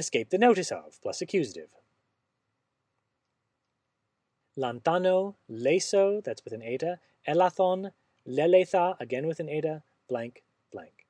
escaped the notice of, plus accusative. Lantano, leso, that's with an eta, elathon, leletha, again with an eta, blank, blank.